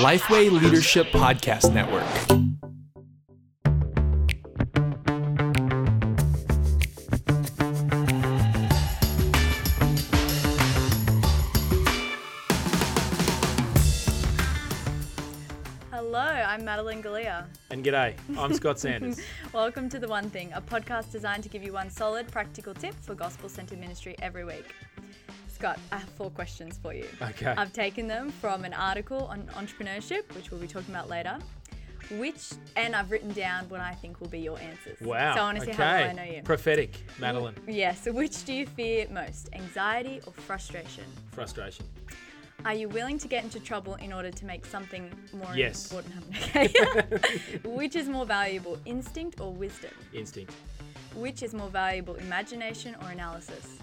Lifeway Leadership Podcast Network. Hello, I'm Madeline Galea. And g'day, I'm Scott Sanders. Welcome to The One Thing, a podcast designed to give you one solid, practical tip for gospel-centered ministry every week. Scott, I have 4 questions for you. Okay. I've taken them from an article on entrepreneurship, which we'll be talking about later, and I've written down what I think will be your answers. Wow. So I want to see how well I know you. Prophetic, Madeline. Yes. So which do you fear most, anxiety or frustration? Frustration. Are you willing to get into trouble in order to make something more important happen? Okay. Which is more valuable, instinct or wisdom? Instinct. Which is more valuable, imagination or analysis?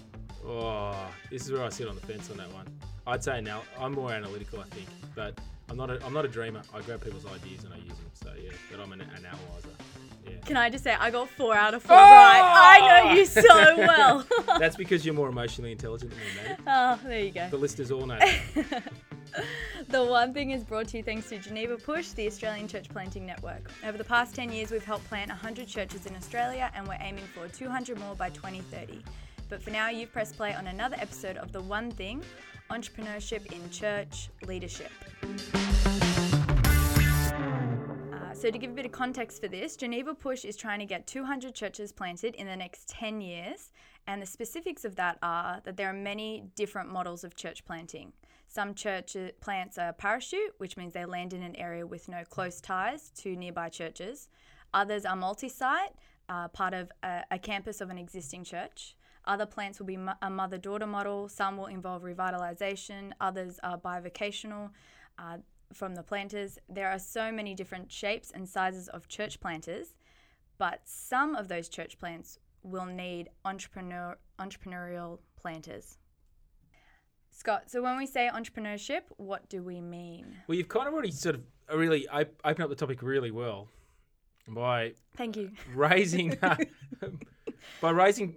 Oh, this is where I sit on the fence on that one. I'd say now I'm more analytical, I think, but I'm not a dreamer. I grab people's ideas and I use them. So yeah, but I'm an analyzer. Yeah. Can I just say I got 4 out of 4 right? I know you so well. That's because you're more emotionally intelligent than me, mate. Oh, there you go. The listeners all know that. The One Thing is brought to you thanks to Geneva Push, the Australian Church Planting Network. Over the past 10 years, we've helped plant 100 churches in Australia, and we're aiming for 200 more by 2030. But for now, you've pressed play on another episode of The One Thing, Entrepreneurship in Church Leadership. So to give a bit of context for this, Geneva Push is trying to get 200 churches planted in the next 10 years. And the specifics of that are that there are many different models of church planting. Some church plants a parachute, which means they land in an area with no close ties to nearby churches. Others are multi-site, part of a campus of an existing church. Other plants will be a mother-daughter model. Some will involve revitalization. Others are bivocational from the planters. There are so many different shapes and sizes of church planters, but some of those church plants will need entrepreneurial planters. Scott, so when we say entrepreneurship, what do we mean? Well, you've kind of already sort of really opened up the topic really well by raising,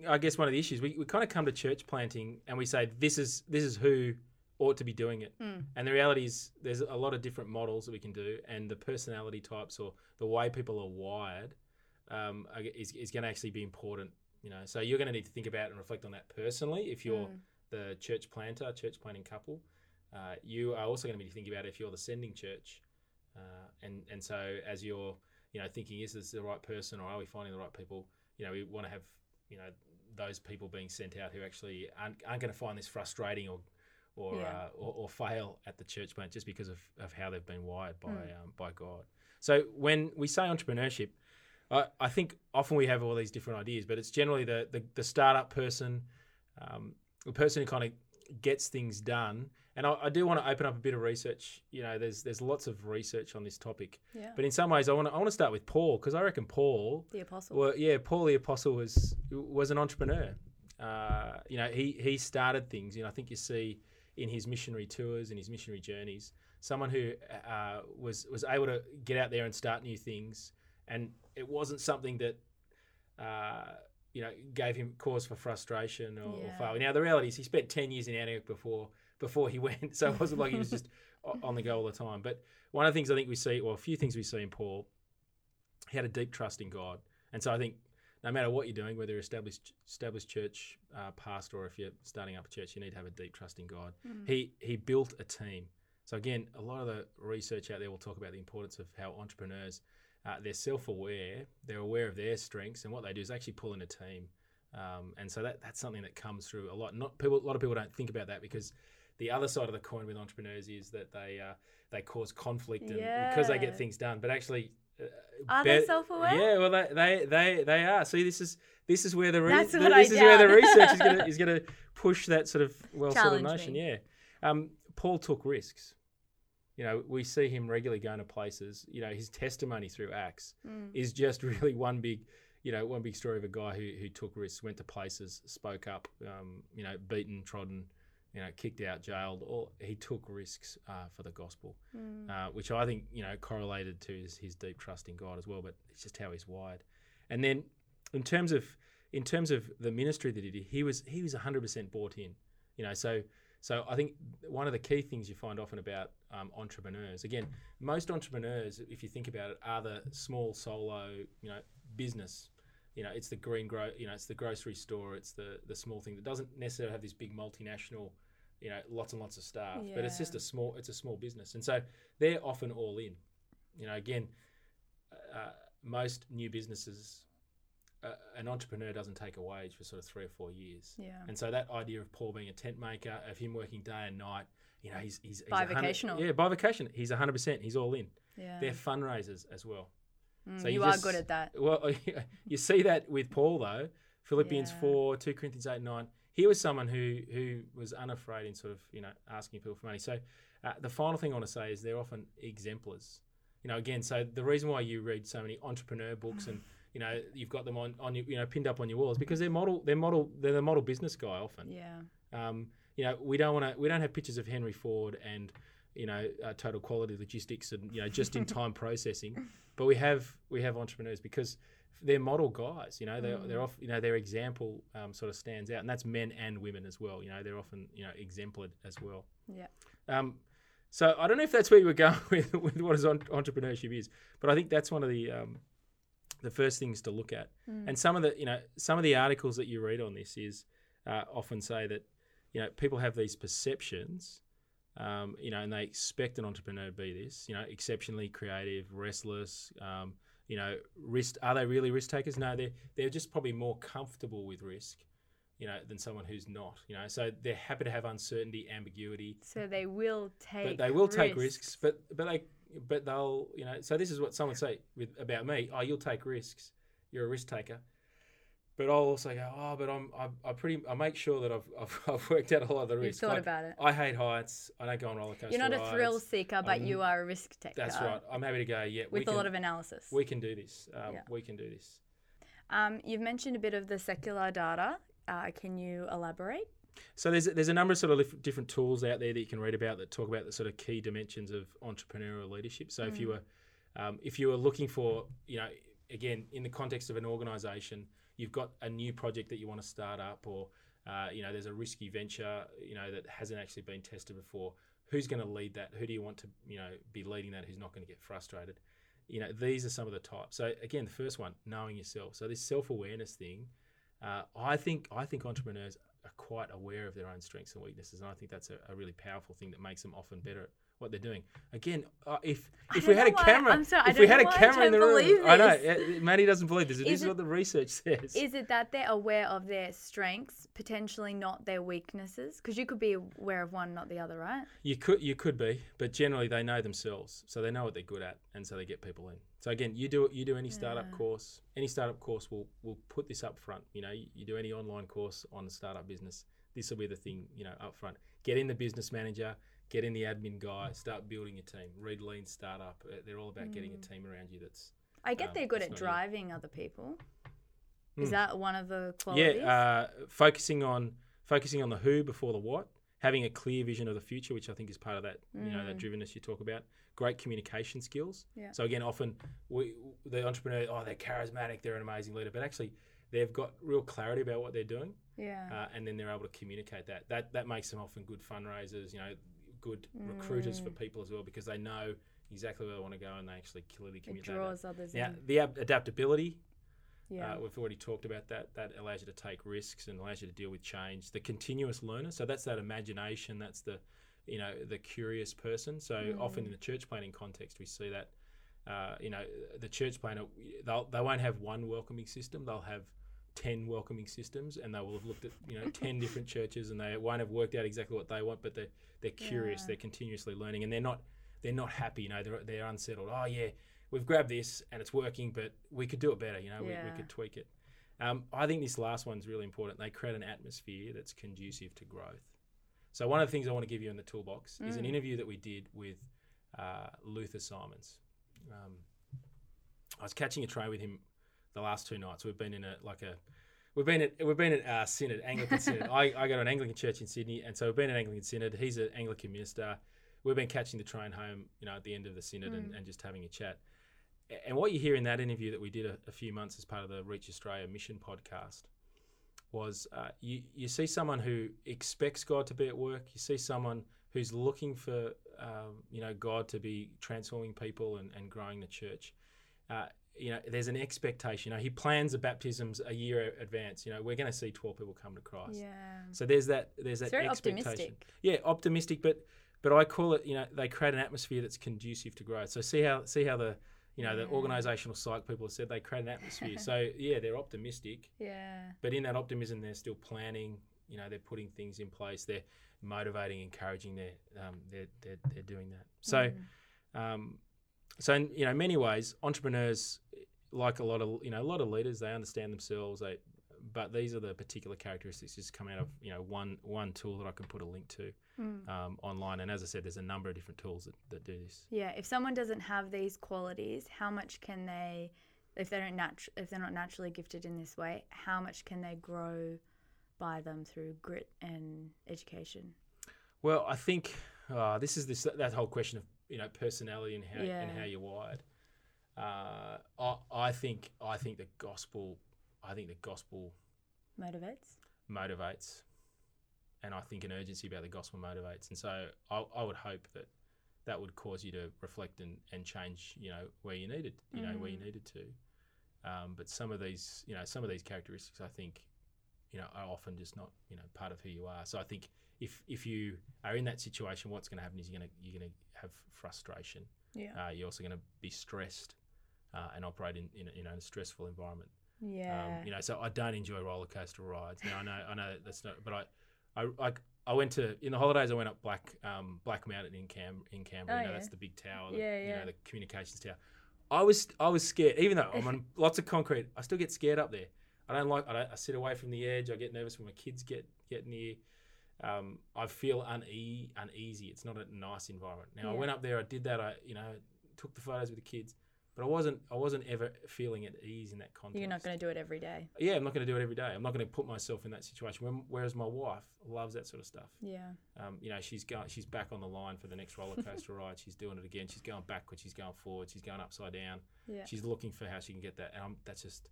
I guess, one of the issues. We kind of come to church planting and we say this is who ought to be doing it. Mm. And the reality is there's a lot of different models that we can do, and the personality types or the way people are wired is going to actually be important. You know, so you're going to need to think about and reflect on that personally. If you're the church planter, church planting couple, you are also going to be thinking about if you're the sending church, and so as you're thinking, is this the right person or are we finding the right people? You know, we want to have, those people being sent out who actually aren't going to find this frustrating or fail at the church plant just because of how they've been wired by God. So when we say entrepreneurship, I think often we have all these different ideas, but it's generally the startup person, the person who kind of gets things done. And I do want to open up a bit of research. You know, there's lots of research on this topic. Yeah. But in some ways, I want to start with Paul, because I reckon Paul the Apostle. Well, yeah, Paul the Apostle was an entrepreneur. He started things. I think you see in his missionary tours and his missionary journeys, someone who was able to get out there and start new things. And it wasn't something that gave him cause for frustration or failure. Now the reality is he spent 10 years in Antioch before he went. So it wasn't like he was just on the go all the time. But one of the things I think we see, or a few things we see in Paul, he had a deep trust in God. And so I think no matter what you're doing, whether you're an established church pastor or if you're starting up a church, you need to have a deep trust in God. Mm-hmm. He built a team. So again, a lot of the research out there will talk about the importance of how entrepreneurs, they're self-aware, they're aware of their strengths, and what they do is actually pull in a team. And so that's something that comes through a lot. A lot of people don't think about that, because the other side of the coin with entrepreneurs is that they cause conflict because they get things done. But actually, are they self-aware? Yeah, well, they are. See, this is where the research is going to push that sort of sort of notion. Yeah, Paul took risks. We see him regularly going to places. His testimony through Acts is just really one big story of a guy who took risks, went to places, spoke up. Beaten, trodden. Kicked out, jailed, or he took risks for the gospel, which I think, correlated to his deep trust in God as well, but it's just how he's wired. And then in terms of the ministry that he did, he was 100% bought in. So So I think one of the key things you find often about entrepreneurs, again, most entrepreneurs, if you think about it, are the small solo, business. It's the it's the grocery store, it's the small thing that doesn't necessarily have this big multinational, lots and lots of staff, but it's just a small business. And so they're often all in. Most new businesses, an entrepreneur doesn't take a wage for sort of 3 or 4 years. Yeah. And so that idea of Paul being a tent maker, of him working day and night, he's bivocational. Yeah, bivocation. He's 100%. He's all in. Yeah. They're fundraisers as well. So you are good at that. Well, you see that with Paul though, Philippians 4, 2 Corinthians 8 and 9. He was someone who was unafraid in sort of, asking people for money. So the final thing I want to say is they're often exemplars. So the reason why you read so many entrepreneur books and, you've got them on pinned up on your walls because they're the model business guy often. Yeah. We don't have pictures of Henry Ford and, total quality logistics and, just in time processing, but we have entrepreneurs because they're model guys, they're off, their example sort of stands out, and that's men and women as well. They're often, exemplar as well. Yeah. So I don't know if that's where you were going with what entrepreneurship is, but I think that's one of the first things to look at. Mm. And some of the articles that you read on this is often say that people have these perceptions, and they expect an entrepreneur to be this, exceptionally creative, restless, risk. Are they really risk takers? No, they're just probably more comfortable with risk, than someone who's not, so they're happy to have uncertainty, ambiguity. So they will take risks. But they'll, so this is what someone say about me, oh, you'll take risks. You're a risk taker. But I'll also go, oh, but I make sure that I've worked out a lot of the risks. You've thought about it. I hate heights. I don't go on roller coaster rides. You're not a thrill seeker, but you are a risk taker. That's right. I'm happy to go, with a lot of analysis. We can do this. We can do this. You've mentioned a bit of the secular data. Can you elaborate? So there's a number of sort of different tools out there that you can read about that talk about the sort of key dimensions of entrepreneurial leadership. So if you were looking for, again, in the context of an organisation, you've got a new project that you want to start up or, there's a risky venture, that hasn't actually been tested before. Who's going to lead that? Who do you want to, be leading that? Who's not going to get frustrated? These are some of the types. So again, the first one, knowing yourself. So this self-awareness thing, I think entrepreneurs are quite aware of their own strengths and weaknesses, and I think that's a really powerful thing that makes them often better at what they're doing. Again, if we had a camera, in the room, I know Maddie doesn't believe this. This is what the research says. Is it that they're aware of their strengths, potentially not their weaknesses? Because you could be aware of one, not the other, right? You could be, but generally they know themselves, so they know what they're good at, and so they get people in. So again, you do any startup course. Any startup course will put this up front. You do any online course on the startup business. This will be the thing. Up front. Get in the business manager. Get in the admin guy, start building your team. Read Lean Startup. They're all about getting a team around you that's... I get they're good at driving other people. Is that one of the qualities? Yeah, focusing on the who before the what, having a clear vision of the future, which I think is part of that, that drivenness you talk about. Great communication skills. Yeah. So again, often the entrepreneur, they're charismatic, they're an amazing leader, but actually they've got real clarity about what they're doing. Yeah. And then they're able to communicate that. That makes them often good fundraisers, good recruiters for people as well because they know exactly where they want to go and they actually clearly communicate. It draws others in. The adaptability, we've already talked about that. That allows you to take risks and allows you to deal with change. The continuous learner, so that's that imagination, that's the, the curious person. So often in the church planning context we see that, the church planner, they won't have one welcoming system, they'll have 10 welcoming systems and they will have looked at 10 different churches and they won't have worked out exactly what they want, but they're curious, they're continuously learning, and they're not happy, they're unsettled. Oh yeah, we've grabbed this and it's working, but we could do it better, we could tweak it. I think this last one's really important. They create an atmosphere that's conducive to growth. So one of the things I want to give you in the toolbox is an interview that we did with Luther Simons. I was catching a train with him the last 2 nights. We've been at synod, Anglican synod. I go to an Anglican church in Sydney, and so we've been at Anglican synod. He's an Anglican minister. We've been catching the train home, at the end of the synod, and just having a chat. And what you hear in that interview that we did a few months as part of the Reach Australia Mission podcast was you see someone who expects God to be at work. You see someone who's looking for God to be transforming people and growing the church. There's an expectation. He plans the baptisms a year in advance. We're going to see 12 people come to Christ. Yeah. So there's that it's very expectation. Optimistic. Yeah, optimistic, but I call it, they create an atmosphere that's conducive to growth. So see how the the organisational psych people have said they create an atmosphere. So yeah, they're optimistic. Yeah. But in that optimism, they're still planning. They're putting things in place. They're motivating, encouraging. They're doing that. So, so in many ways, entrepreneurs, like a lot of leaders, they understand themselves. But these are the particular characteristics just come out of one tool that I can put a link to online. And as I said, there's a number of different tools that do this. Yeah, if someone doesn't have these qualities, how much can they, if they're not naturally gifted in this way, how much can they grow by them through grit and education? Well, I think this is that whole question of personality and how you're wired. I think the gospel. I think the gospel motivates, and I think an urgency about the gospel motivates. And so I would hope that would cause you to reflect and change, where you needed, where you needed to. But some of these characteristics, I think, are often just not, part of who you are. So I think if you are in that situation, what's going to happen is you're going to have frustration. Yeah. You're also going to be stressed, and operate in a stressful environment. Yeah. So I don't enjoy roller coaster rides. Now I know that's not. But I went to in the holidays. I went up Black Mountain in Canberra. That's the big tower. The communications tower. I was scared, even though I'm on lots of concrete. I still get scared up there. I sit away from the edge. I get nervous when my kids get near. I feel uneasy. It's not a nice environment. Now I went up there. I did that. I took the photos with the kids. But I wasn't ever feeling at ease in that context. You're not going to do it every day. Yeah, I'm not going to do it every day. I'm not going to put myself in that situation. Whereas my wife loves that sort of stuff. Yeah. She's back on the line for the next roller coaster ride. She's doing it again. She's going backwards. She's going forward. She's going upside down. Yeah. She's looking for how she can get that. And that's just,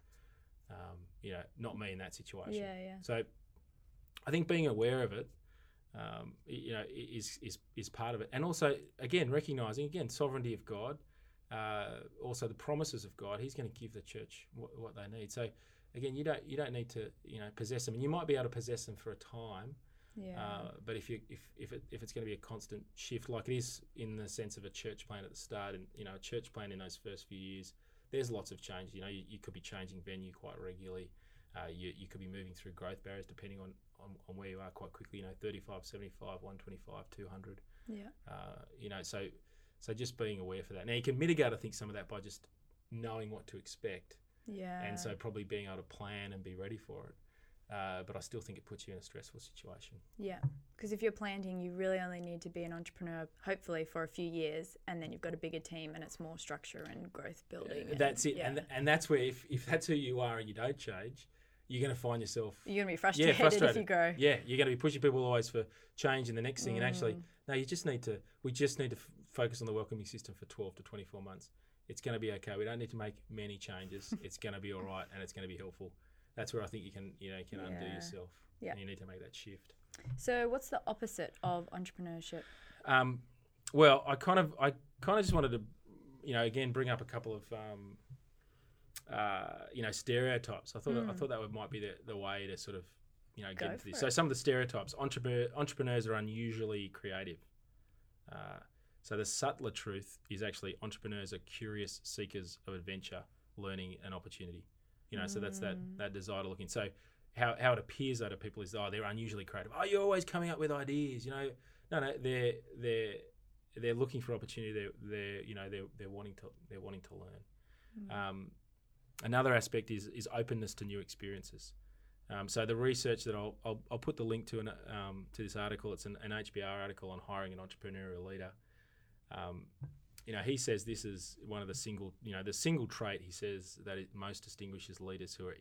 not me in that situation. Yeah, yeah. So, I think being aware of it, is part of it. And also, again, recognizing sovereignty of God. Also the promises of God, he's going to give the church what they need. So again, you don't need to possess them, and you might be able to possess them for a time, but if it's going to be a constant shift, like it is in the sense of a church plan at the start, and a church plan in those first few years, there's lots of change. You could be changing venue quite regularly. You could be moving through growth barriers depending on where you are quite quickly, 35, 75, 125, 200. So just being aware for that. Now you can mitigate, I think, some of that by just knowing what to expect. Yeah. And so probably being able to plan and be ready for it. But I still think it puts you in a stressful situation. Yeah, because if you're planting, you really only need to be an entrepreneur, hopefully, for a few years, and then you've got a bigger team and it's more structure and growth building. Yeah, that's it. Yeah. And that's where if that's who you are and you don't change, you're going to find yourself... You're going to be frustrated if you grow. Yeah, you're going to be pushing people always for change and the next thing. And actually, no, we just need to focus on the welcoming system for 12 to 24 months. It's going to be okay. We don't need to make many changes. It's going to be all right, and it's going to be helpful. That's where I think you can undo yourself. Yeah. And you need to make that shift. So what's the opposite of entrepreneurship? Well, I kind of just wanted to, again, bring up a couple of, stereotypes. I thought that might be the way to sort of, get into this. So some of the stereotypes: entrepreneurs are unusually creative. So the subtler truth is actually entrepreneurs are curious seekers of adventure, learning, and opportunity. So that's that desire to look in. So how it appears though to people is, they're unusually creative. Oh, you're always coming up with ideas. No, they're looking for opportunity. They're wanting to learn. Another aspect is openness to new experiences. So the research that I'll put the link to to this article. It's an HBR article on hiring an entrepreneurial leader. He says this is one of the single trait, he says, that it most distinguishes leaders who are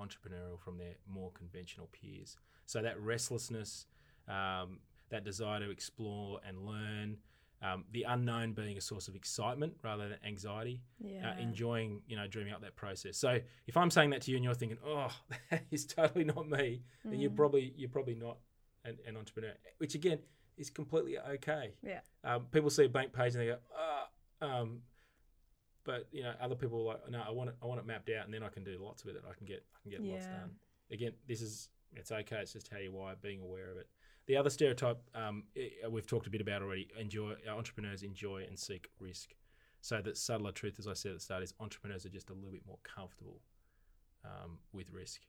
entrepreneurial from their more conventional peers. So that restlessness, that desire to explore and learn, The unknown being a source of excitement rather than anxiety, enjoying, dreaming up that process. So if I'm saying that to you and you're thinking, oh, that is totally not me, then you're probably not an entrepreneur, which again is completely okay. Yeah. People see a blank page and they go, but other people are like, no, I want it mapped out, and then I can do lots with it. I can get lots done. Again, it's okay. It's just how you wire, being aware of it. The other stereotype we've talked a bit about already, entrepreneurs enjoy and seek risk. So the subtler truth, as I said at the start, is entrepreneurs are just a little bit more comfortable with risk.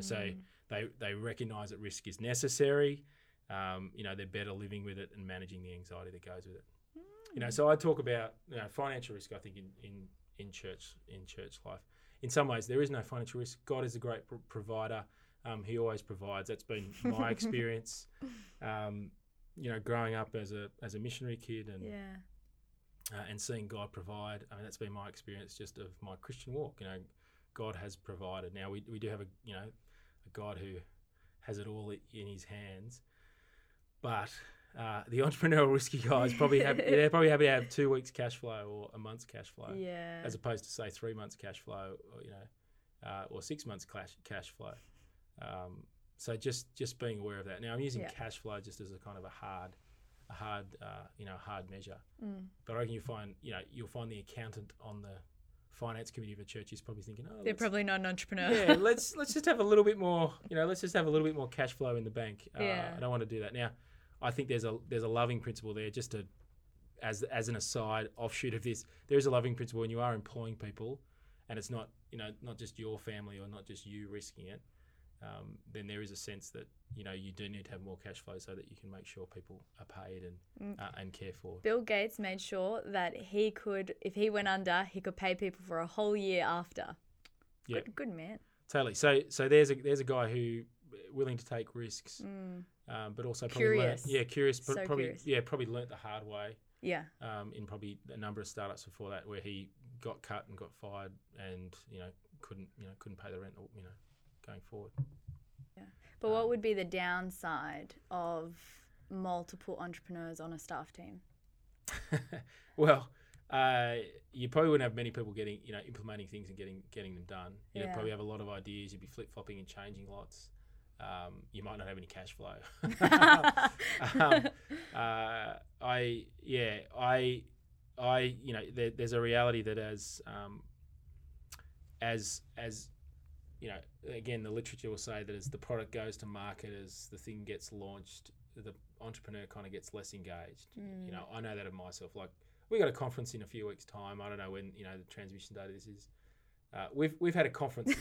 So they recognise that risk is necessary. They're better living with it and managing the anxiety that goes with it. Mm. So I talk about financial risk, I think, in church life. In some ways, there is no financial risk. God is a great provider. He always provides. That's been my experience. Growing up as a missionary kid and seeing God provide. I mean, that's been my experience just of my Christian walk. God has provided. Now we do have a God who has it all in his hands, but the entrepreneurial risky guys probably happy to have 2 weeks cash flow or a month's cash flow, as opposed to say 3 months cash flow, or 6 months cash flow. So just being aware of that. Now I'm using cash flow just as a kind of a hard measure. Mm. But I reckon you'll find the accountant on the finance committee of a church is probably thinking, oh, they're probably not an entrepreneur. Yeah, let's just have a little bit more. Let's just have a little bit more cash flow in the bank. I don't want to do that. Now, I think there's a loving principle there. Just to as an aside offshoot of this, there is a loving principle when you are employing people, and it's not not just your family or not just you risking it. Then there is a sense that you do need to have more cash flow so that you can make sure people are paid and cared for. Bill Gates made sure that he could, if he went under, he could pay people for a whole year after. Yeah, good man. Totally. So there's a guy who willing to take risks, but also probably curious. Curious. But so probably curious. Probably learnt the hard way. Yeah. In probably a number of startups before that, where he got cut and got fired, and couldn't pay the rent or going forward. Yeah. But what would be the downside of multiple entrepreneurs on a staff team? Well, you probably wouldn't have many people getting, implementing things and getting them done. You'd probably have a lot of ideas. You'd be flip-flopping and changing lots. You might not have any cash flow. There's a reality that as again, the literature will say that as the product goes to market, as the thing gets launched, the entrepreneur kind of gets less engaged. I know that of myself. Like, we got a conference in a few weeks' time. I don't know when the transmission date of this is. We've had a conference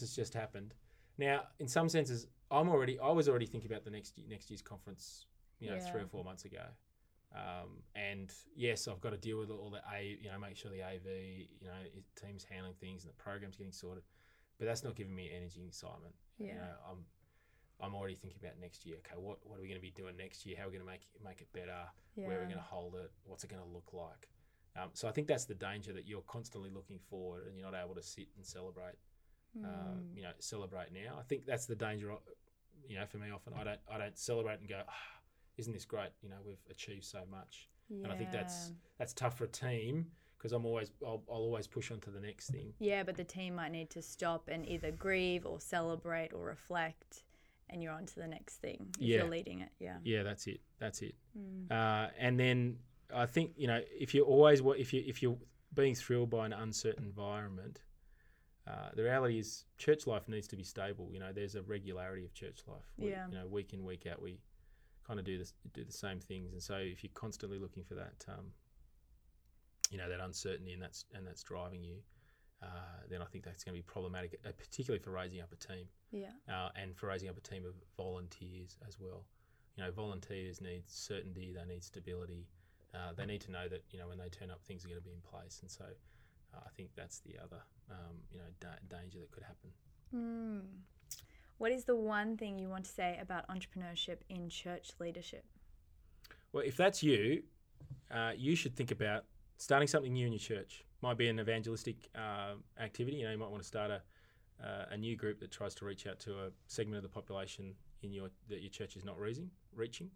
that's just happened. Now, in some senses, I was already thinking about the next year's conference. 3 or 4 months ago. And yes, I've got to deal with all the make sure the AV, team's handling things and the program's getting sorted, but that's not giving me energy and excitement. I'm already thinking about next year. Okay, what are we going to be doing next year? How are we going to make it better? Yeah. Where are we going to hold it? What's it going to look like? So I think that's the danger, that you're constantly looking forward and you're not able to sit and celebrate. Celebrate now. I think that's the danger. For me, often I don't celebrate and go, isn't this great? We've achieved so much. Yeah. And I think that's tough for a team, because I'll always push on to the next thing. Yeah, but the team might need to stop and either grieve or celebrate or reflect, and you're on to the next thing if you're leading it. Yeah. Yeah, that's it. Mm. And then I think, if you're being thrilled by an uncertain environment, the reality is church life needs to be stable. There's a regularity of church life. Week in, week out, we kind of do the same things, and so if you're constantly looking for that, that uncertainty and that's driving you, then I think that's going to be problematic, particularly for raising up a team. Yeah. And for raising up a team of volunteers as well. Volunteers need certainty, they need stability, they need to know that when they turn up, things are going to be in place, and so I think that's the other danger that could happen. Mm. What is the one thing you want to say about entrepreneurship in church leadership? Well, if that's you, you should think about starting something new in your church. Might be an evangelistic activity. You might want to start a new group that tries to reach out to a segment of the population that your church is not reaching.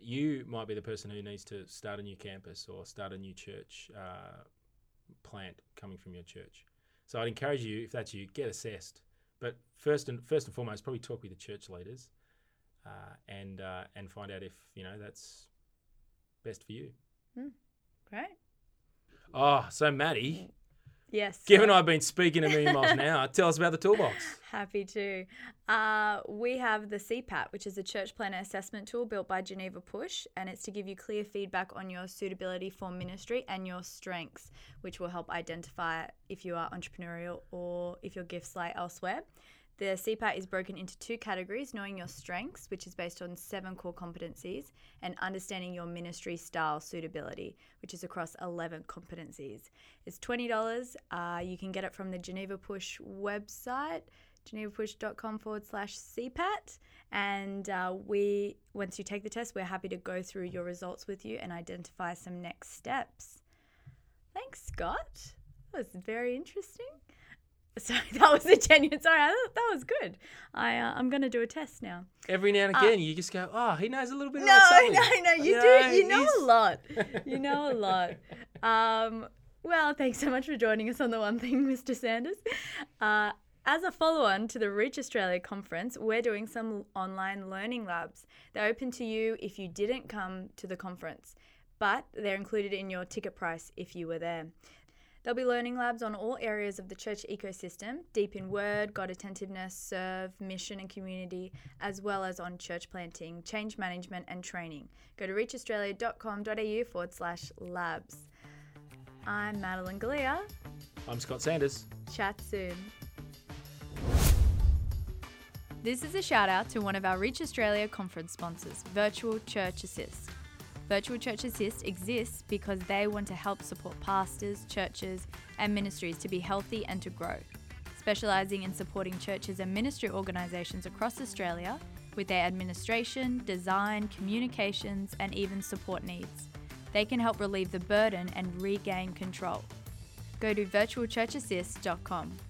you might be the person who needs to start a new campus or start a new church plant coming from your church. So I'd encourage you, if that's you, get assessed. But first and foremost, probably talk with the church leaders and find out if, you know, that's best for you. Mm, great. Oh, so Maddie. Yes. Given and I have been speaking a million miles an hour, tell us about the toolbox. Happy to. We have the CPAT, which is a church planner assessment tool built by Geneva Push, and it's to give you clear feedback on your suitability for ministry and your strengths, which will help identify if you are entrepreneurial or if your gifts lie elsewhere. The CPAT is broken into two categories: knowing your strengths, which is based on 7 core competencies, and understanding your ministry style suitability, which is across 11 competencies. It's $20. You can get it from the Geneva Push website, genevapush.com/CPAT. And once you take the test, we're happy to go through your results with you and identify some next steps. Thanks, Scott. That was very interesting. Sorry, that was a genuine. Sorry, that was good. I'm going to do a test now. Every now and again, you just go, oh, he knows a little bit about something. No, you do. You know a lot. You know a lot. Well, thanks so much for joining us on The One Thing, Mr. Sanders. As a follow-on to the Reach Australia conference, we're doing some online learning labs. They're open to you if you didn't come to the conference, but they're included in your ticket price if you were there. There'll be learning labs on all areas of the church ecosystem, deep in word, God attentiveness, serve, mission and community, as well as on church planting, change management and training. Go to reachaustralia.com.au/labs. I'm Madeline Galea. I'm Scott Sanders. Chat soon. This is a shout out to one of our Reach Australia conference sponsors, Virtual Church Assist. Virtual Church Assist exists because they want to help support pastors, churches, and ministries to be healthy and to grow, specialising in supporting churches and ministry organisations across Australia with their administration, design, communications, and even support needs. They can help relieve the burden and regain control. Go to virtualchurchassist.com.